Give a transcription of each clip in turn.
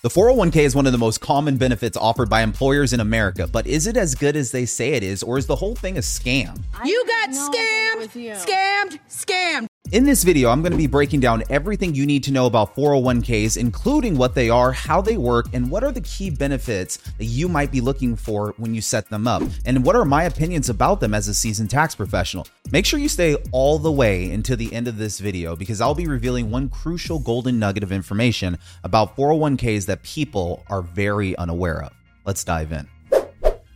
The 401k is one of the most common benefits offered by employers in America, but is it as good as they say it is, or is the whole thing a scam? You got scammed, scammed, scammed. In this video, I'm going to be breaking down everything you need to know about 401ks, including what they are, how they work, and what are the key benefits that you might be looking for when you set them up, and what are my opinions about them as a seasoned tax professional. Make sure you stay all the way until the end of this video because I'll be revealing one crucial golden nugget of information about 401ks that people are very unaware of. Let's dive in.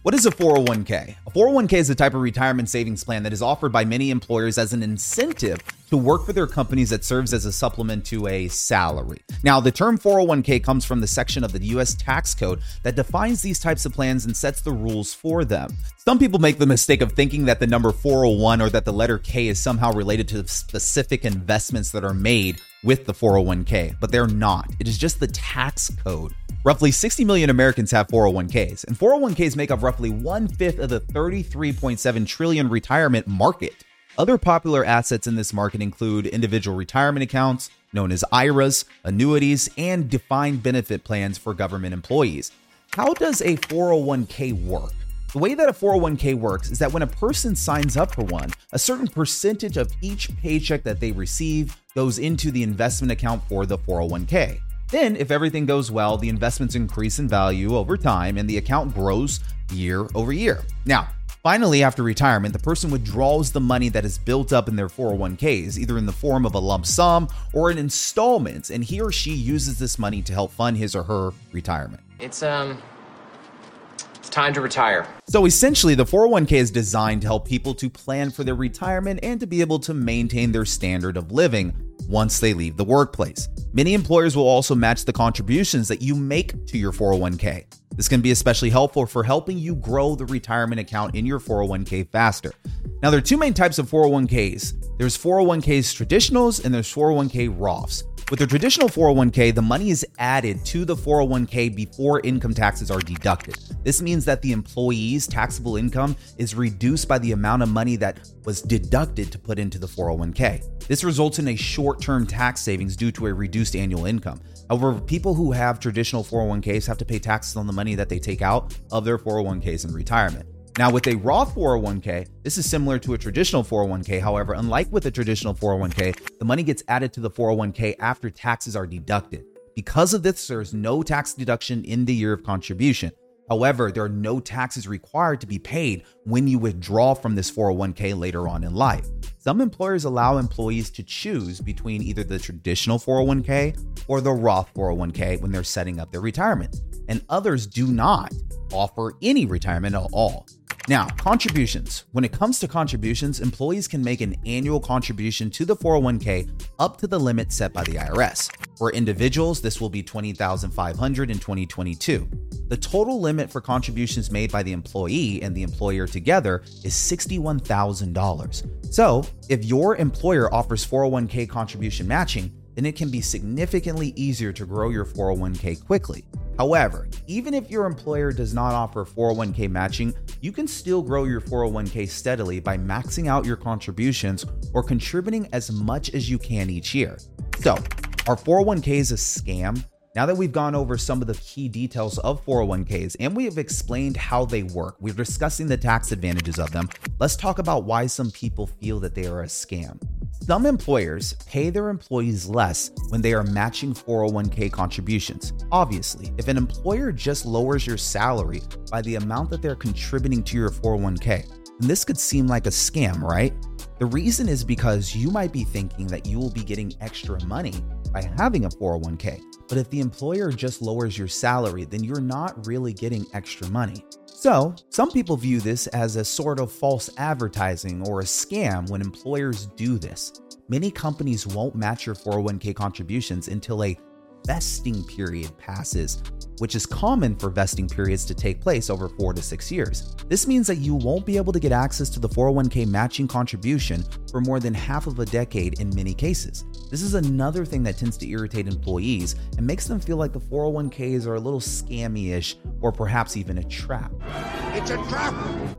What is a 401k? A 401k is a type of retirement savings plan that is offered by many employers as an incentive to work for their companies that serves as a supplement to a salary. Now, the term 401k comes from the section of the US tax code that defines these types of plans and sets the rules for them. Some people make the mistake of thinking that the number 401 or that the letter K is somehow related to the specific investments that are made with the 401k, but they're not. It is just the tax code. Roughly 60 million Americans have 401ks, and 401ks make up roughly 1/5 of the 33.7 trillion retirement market. Other popular assets in this market include individual retirement accounts, known as IRAs, annuities, and defined benefit plans for government employees. How does a 401k work? The way that a 401k works is that when a person signs up for one, a certain percentage of each paycheck that they receive goes into the investment account for the 401k. Then, if everything goes well, the investments increase in value over time and the account grows year over year. Now, finally, after retirement, the person withdraws the money that is built up in their 401ks, either in the form of a lump sum or in installments, and he or she uses this money to help fund his or her retirement. It's time to retire. So essentially, the 401k is designed to help people to plan for their retirement and to be able to maintain their standard of living once they leave the workplace. Many employers will also match the contributions that you make to your 401k. This can be especially helpful for helping you grow the retirement account in your 401k faster. Now, there are two main types of 401ks. There's 401ks traditionals and there's 401k Roths. With the traditional 401k, the money is added to the 401k before income taxes are deducted. This means that the employee's taxable income is reduced by the amount of money that was deducted to put into the 401k. This results in a short-term tax savings due to a reduced annual income. However, people who have traditional 401ks have to pay taxes on the money that they take out of their 401ks in retirement. Now, with a Roth 401k, this is similar to a traditional 401k. However, unlike with a traditional 401k, the money gets added to the 401k after taxes are deducted. Because of this, there is no tax deduction in the year of contribution. However, there are no taxes required to be paid when you withdraw from this 401k later on in life. Some employers allow employees to choose between either the traditional 401k or the Roth 401k when they're setting up their retirement, and others do not offer any retirement at all. Now, contributions. When it comes to contributions, employees can make an annual contribution to the 401k up to the limit set by the IRS. For individuals, this will be $20,500 in 2022. The total limit for contributions made by the employee and the employer together is $61,000. So, if your employer offers 401k contribution matching, then it can be significantly easier to grow your 401k quickly. However, even if your employer does not offer 401k matching, you can still grow your 401k steadily by maxing out your contributions or contributing as much as you can each year. So, are 401ks a scam? Now that we've gone over some of the key details of 401ks and we have explained how they work, we're discussing the tax advantages of them. Let's talk about why some people feel that they are a scam. Some employers pay their employees less when they are matching 401k contributions. Obviously, if an employer just lowers your salary by the amount that they're contributing to your 401k, then this could seem like a scam, right? The reason is because you might be thinking that you will be getting extra money by having a 401k, but if the employer just lowers your salary, then you're not really getting extra money. So, some people view this as a sort of false advertising or a scam when employers do this. Many companies won't match your 401k contributions until a vesting period passes, which is common for vesting periods to take place over 4 to 6 years. This means that you won't be able to get access to the 401k matching contribution for more than half of a decade in many cases. This is another thing that tends to irritate employees and makes them feel like the 401ks are a little scammy-ish or perhaps even a trap. It's a trap!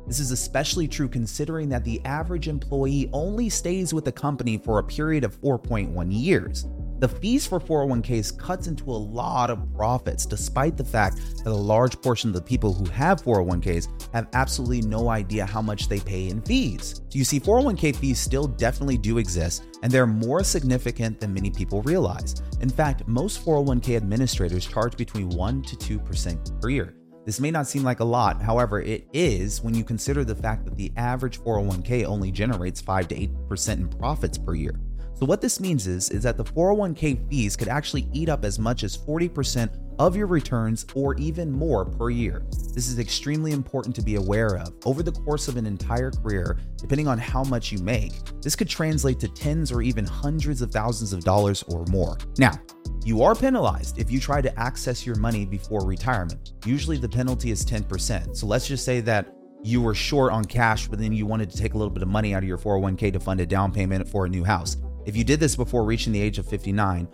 This is especially true considering that the average employee only stays with the company for a period of 4.1 years. The fees for 401ks cuts into a lot of profits, despite the fact that a large portion of the people who have 401ks have absolutely no idea how much they pay in fees. So you see, 401k fees still definitely do exist, and they're more significant than many people realize. In fact, most 401k administrators charge between 1% to 2% per year. This may not seem like a lot, however, it is when you consider the fact that the average 401k only generates 5 to 8% in profits per year. So what this means is that the 401k fees could actually eat up as much as 40% of your returns or even more per year. This is extremely important to be aware of. Over the course of an entire career, depending on how much you make, this could translate to tens or even hundreds of thousands of dollars or more. Now, you are penalized if you try to access your money before retirement. Usually the penalty is 10%. So let's just say that you were short on cash, but then you wanted to take a little bit of money out of your 401k to fund a down payment for a new house. If you did this before reaching the age of 59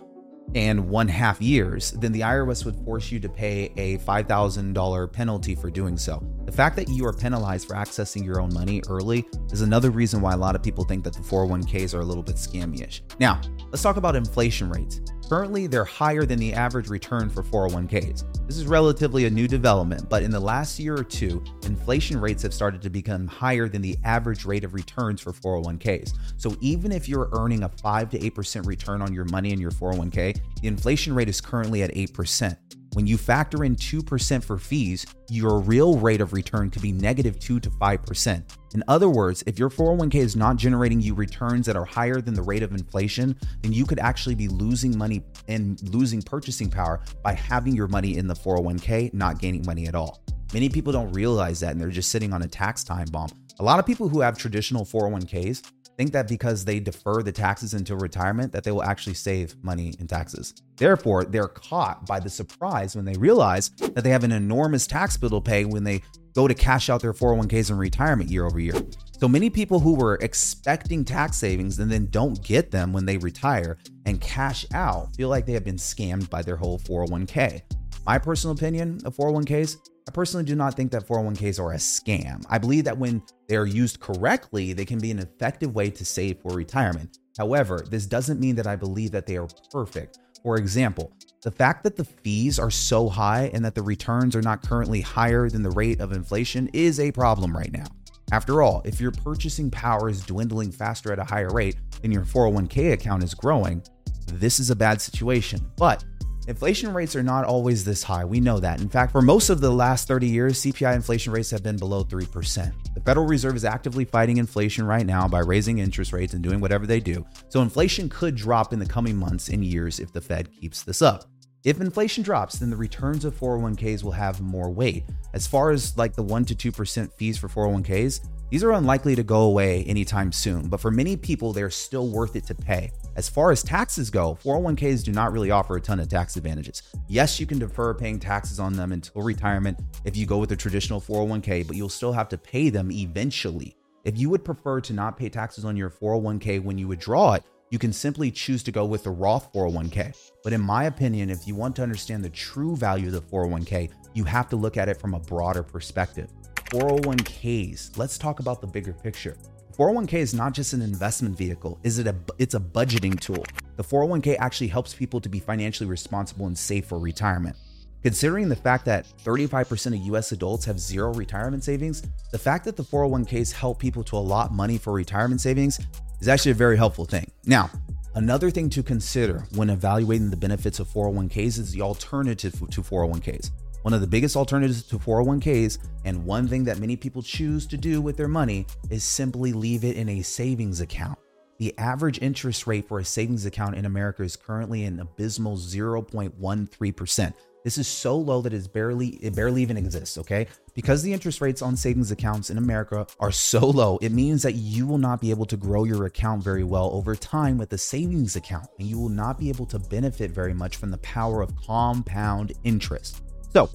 and 1/2 years, then the IRS would force you to pay a $5,000 penalty for doing so. The fact that you are penalized for accessing your own money early is another reason why a lot of people think that the 401ks are a little bit scammy-ish. Now, let's talk about inflation rates. Currently, they're higher than the average return for 401ks. This is relatively a new development, but in the last year or two, inflation rates have started to become higher than the average rate of returns for 401ks. So even if you're earning a 5 to 8% return on your money in your 401k, the inflation rate is currently at 8%. When you factor in 2% for fees, your real rate of return could be negative 2 to 5%. In other words, if your 401k is not generating you returns that are higher than the rate of inflation, then you could actually be losing money and losing purchasing power by having your money in the 401k, not gaining money at all. Many people don't realize that, and they're just sitting on a tax time bomb. A lot of people who have traditional 401ks think that because they defer the taxes until retirement, that they will actually save money in taxes. Therefore, they're caught by the surprise when they realize that they have an enormous tax bill to pay when they go to cash out their 401ks in retirement year over year. So many people who were expecting tax savings and then don't get them when they retire and cash out feel like they have been scammed by their whole 401k. My personal opinion of 401ks, I personally do not think that 401ks are a scam. I believe that when they're used correctly, they can be an effective way to save for retirement. However, this doesn't mean that I believe that they are perfect. For example, the fact that the fees are so high and that the returns are not currently higher than the rate of inflation is a problem right now. After all, if your purchasing power is dwindling faster at a higher rate than your 401k account is growing, this is a bad situation. But inflation rates are not always this high. We know that. In fact, for most of the last 30 years, CPI inflation rates have been below 3%. The Federal Reserve is actively fighting inflation right now by raising interest rates and doing whatever they do. So inflation could drop in the coming months and years if the Fed keeps this up. If inflation drops, then the returns of 401ks will have more weight. As far as like the 1% to 2% fees for 401ks, these are unlikely to go away anytime soon, but for many people, they're still worth it to pay. As far as taxes go, 401ks do not really offer a ton of tax advantages. Yes, you can defer paying taxes on them until retirement if you go with a traditional 401k, but you'll still have to pay them eventually. If you would prefer to not pay taxes on your 401k when you withdraw it, you can simply choose to go with the Roth 401k. But in my opinion, if you want to understand the true value of the 401k, you have to look at it from a broader perspective. 401ks, let's talk about the bigger picture. 401k is not just an investment vehicle. It's a budgeting tool. The 401k actually helps people to be financially responsible and safe for retirement. Considering the fact that 35% of US adults have zero retirement savings, the fact that the 401ks help people to allot money for retirement savings is actually a very helpful thing. Now, another thing to consider when evaluating the benefits of 401ks is the alternative to 401ks. One of the biggest alternatives to 401ks, and one thing that many people choose to do with their money, is simply leave it in a savings account. The average interest rate for a savings account in America is currently an abysmal 0.13%. This is so low that it barely even exists, okay? Because the interest rates on savings accounts in America are so low, it means that you will not be able to grow your account very well over time with a savings account, and you will not be able to benefit very much from the power of compound interest. So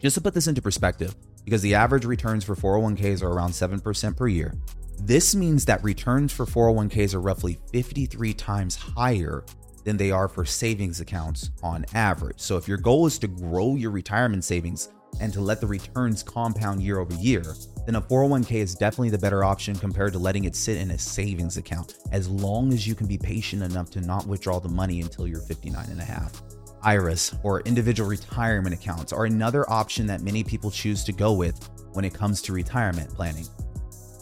just to put this into perspective, because the average returns for 401ks are around 7% per year, this means that returns for 401ks are roughly 53 times higher than they are for savings accounts on average. So if your goal is to grow your retirement savings, and to let the returns compound year over year, then a 401k is definitely the better option compared to letting it sit in a savings account, as long as you can be patient enough to not withdraw the money until you're 59 and a half. IRAs, or individual retirement accounts, are another option that many people choose to go with when it comes to retirement planning.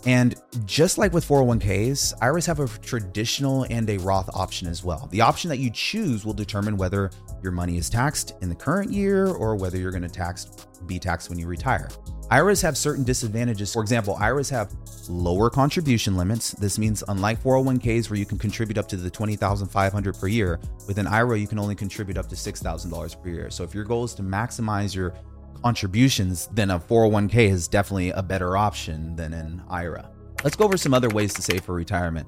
And just like with 401ks, IRAs have a traditional and a Roth option as well. The option that you choose will determine whether your money is taxed in the current year or whether you're going to be taxed when you retire. IRAs have certain disadvantages. For example, IRAs have lower contribution limits. This means, unlike 401ks where you can contribute up to the $20,500 per year, with an IRA you can only contribute up to $6,000 per year. So if your goal is to maximize your contributions, then a 401k is definitely a better option than an IRA. Let's go over some other ways to save for retirement.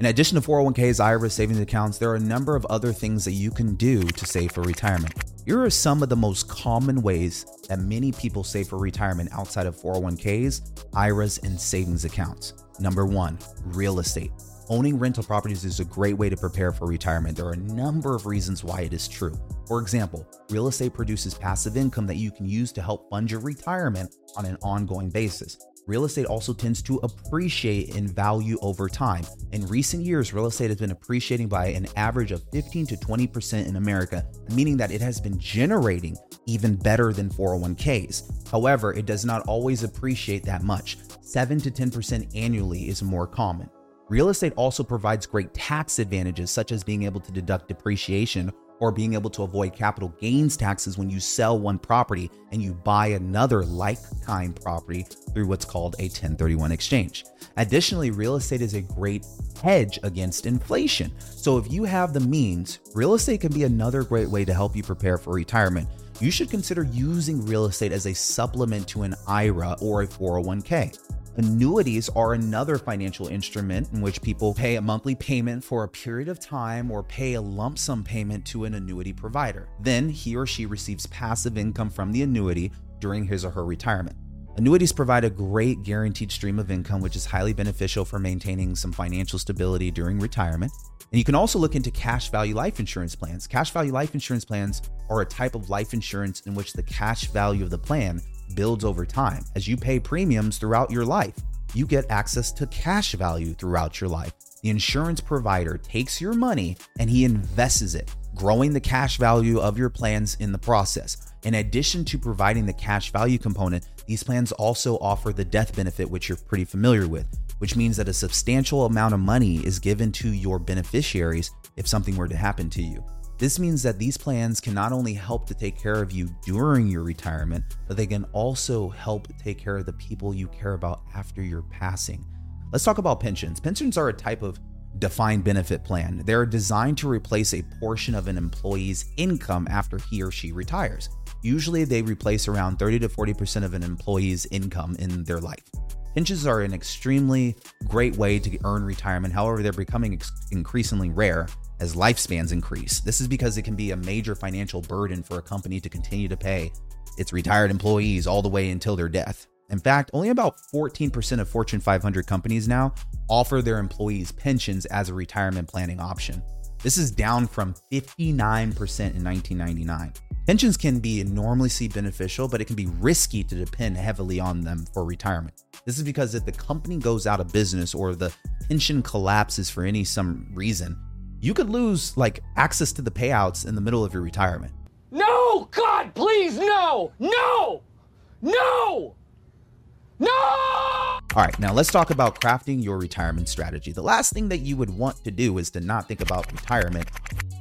In addition to 401ks, IRAs, savings accounts, there are a number of other things that you can do to save for retirement. Here are some of the most common ways that many people save for retirement outside of 401ks, IRAs, and savings accounts. Number one, real estate. Owning rental properties is a great way to prepare for retirement. There are a number of reasons why it is true. For example, real estate produces passive income that you can use to help fund your retirement on an ongoing basis. Real estate also tends to appreciate in value over time. In recent years, real estate has been appreciating by an average of 15 to 20% in America, meaning that it has been generating even better than 401ks. However, it does not always appreciate that much. 7 to 10% annually is more common. Real estate also provides great tax advantages, such as being able to deduct depreciation or being able to avoid capital gains taxes when you sell one property and you buy another like-kind property through what's called a 1031 exchange. Additionally, real estate is a great hedge against inflation. So if you have the means, real estate can be another great way to help you prepare for retirement. You should consider using real estate as a supplement to an IRA or a 401k. Annuities are another financial instrument in which people pay a monthly payment for a period of time or pay a lump sum payment to an annuity provider. Then he or she receives passive income from the annuity during his or her retirement. Annuities provide a great guaranteed stream of income, which is highly beneficial for maintaining some financial stability during retirement. And you can also look into cash value life insurance plans. Cash value life insurance plans are a type of life insurance in which the cash value of the plan builds over time. As you pay premiums throughout your life, you get access to cash value throughout your life. The insurance provider takes your money and he invests it, growing the cash value of your plans in the process. In addition to providing the cash value component, these plans also offer the death benefit, which you're pretty familiar with, which means that a substantial amount of money is given to your beneficiaries if something were to happen to you. This means that these plans can not only help to take care of you during your retirement, but they can also help take care of the people you care about after your passing. Let's talk about pensions. Pensions are a type of defined benefit plan. They're designed to replace a portion of an employee's income after he or she retires. Usually they replace around 30 to 40% of an employee's income in their life. Pensions are an extremely great way to earn retirement. However, they're becoming increasingly rare as lifespans increase. This is because it can be a major financial burden for a company to continue to pay its retired employees all the way until their death. In fact, only about 14% of Fortune 500 companies now offer their employees pensions as a retirement planning option. This is down from 59% in 1999. Pensions can be enormously beneficial, but it can be risky to depend heavily on them for retirement. This is because if the company goes out of business or the pension collapses for some reason, you could lose access to the payouts in the middle of your retirement. No, God, please, no, no, no, no. All right, now let's talk about crafting your retirement strategy. The last thing that you would want to do is to not think about retirement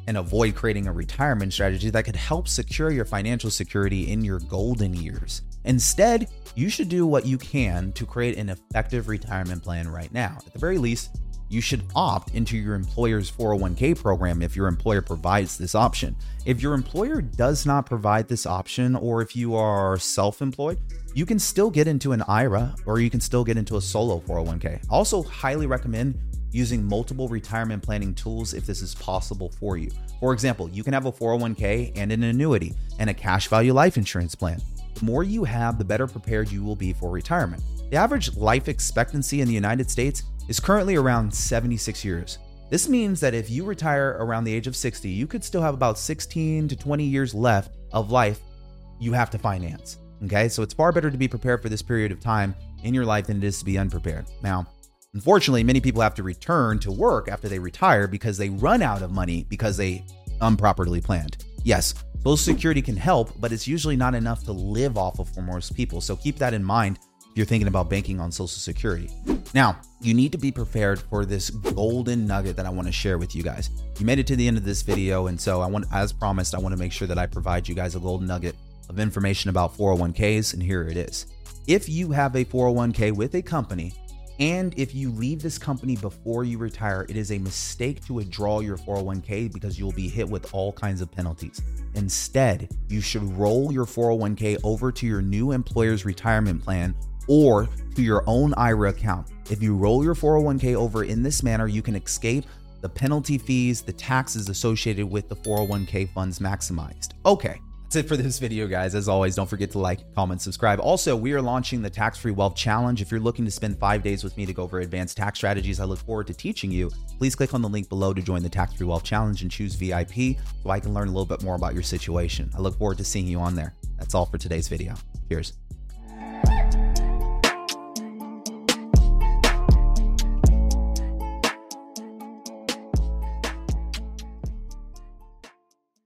and avoid creating a retirement strategy that could help secure your financial security in your golden years. Instead, you should do what you can to create an effective retirement plan right now. At the very least, you should opt into your employer's 401k program if your employer provides this option. If your employer does not provide this option, or if you are self-employed, you can still get into an IRA or you can still get into a solo 401k. I also highly recommend using multiple retirement planning tools if this is possible for you. For example, you can have a 401k and an annuity and a cash value life insurance plan. The more you have, the better prepared you will be for retirement. The average life expectancy in the United States is currently around 76 years. This means that if you retire around the age of 60, you could still have about 16 to 20 years left of life you have to finance. Okay, so it's far better to be prepared for this period of time in your life than it is to be unprepared. Now, unfortunately, many people have to return to work after they retire because they run out of money because they improperly planned. Yes, Social Security can help, but it's usually not enough to live off of for most people. So keep that in mind if you're thinking about banking on Social Security. Now, you need to be prepared for this golden nugget that I want to share with you guys. You made it to the end of this video, and so as promised, I want to make sure that I provide you guys a golden nugget of information about 401ks, and here it is. If you have a 401k with a company, and if you leave this company before you retire, it is a mistake to withdraw your 401k because you'll be hit with all kinds of penalties. Instead, you should roll your 401k over to your new employer's retirement plan or to your own IRA account. If you roll your 401k over in this manner, you can escape the penalty fees, the taxes associated with the 401k funds maximized. Okay. That's it for this video, guys. As always, don't forget to like, comment, subscribe. Also, we are launching the Tax-Free Wealth Challenge. If you're looking to spend 5 days with me to go over advanced tax strategies I look forward to teaching you, please click on the link below to join the Tax-Free Wealth Challenge and choose VIP so I can learn a little bit more about your situation. I look forward to seeing you on there. That's all for today's video. Cheers.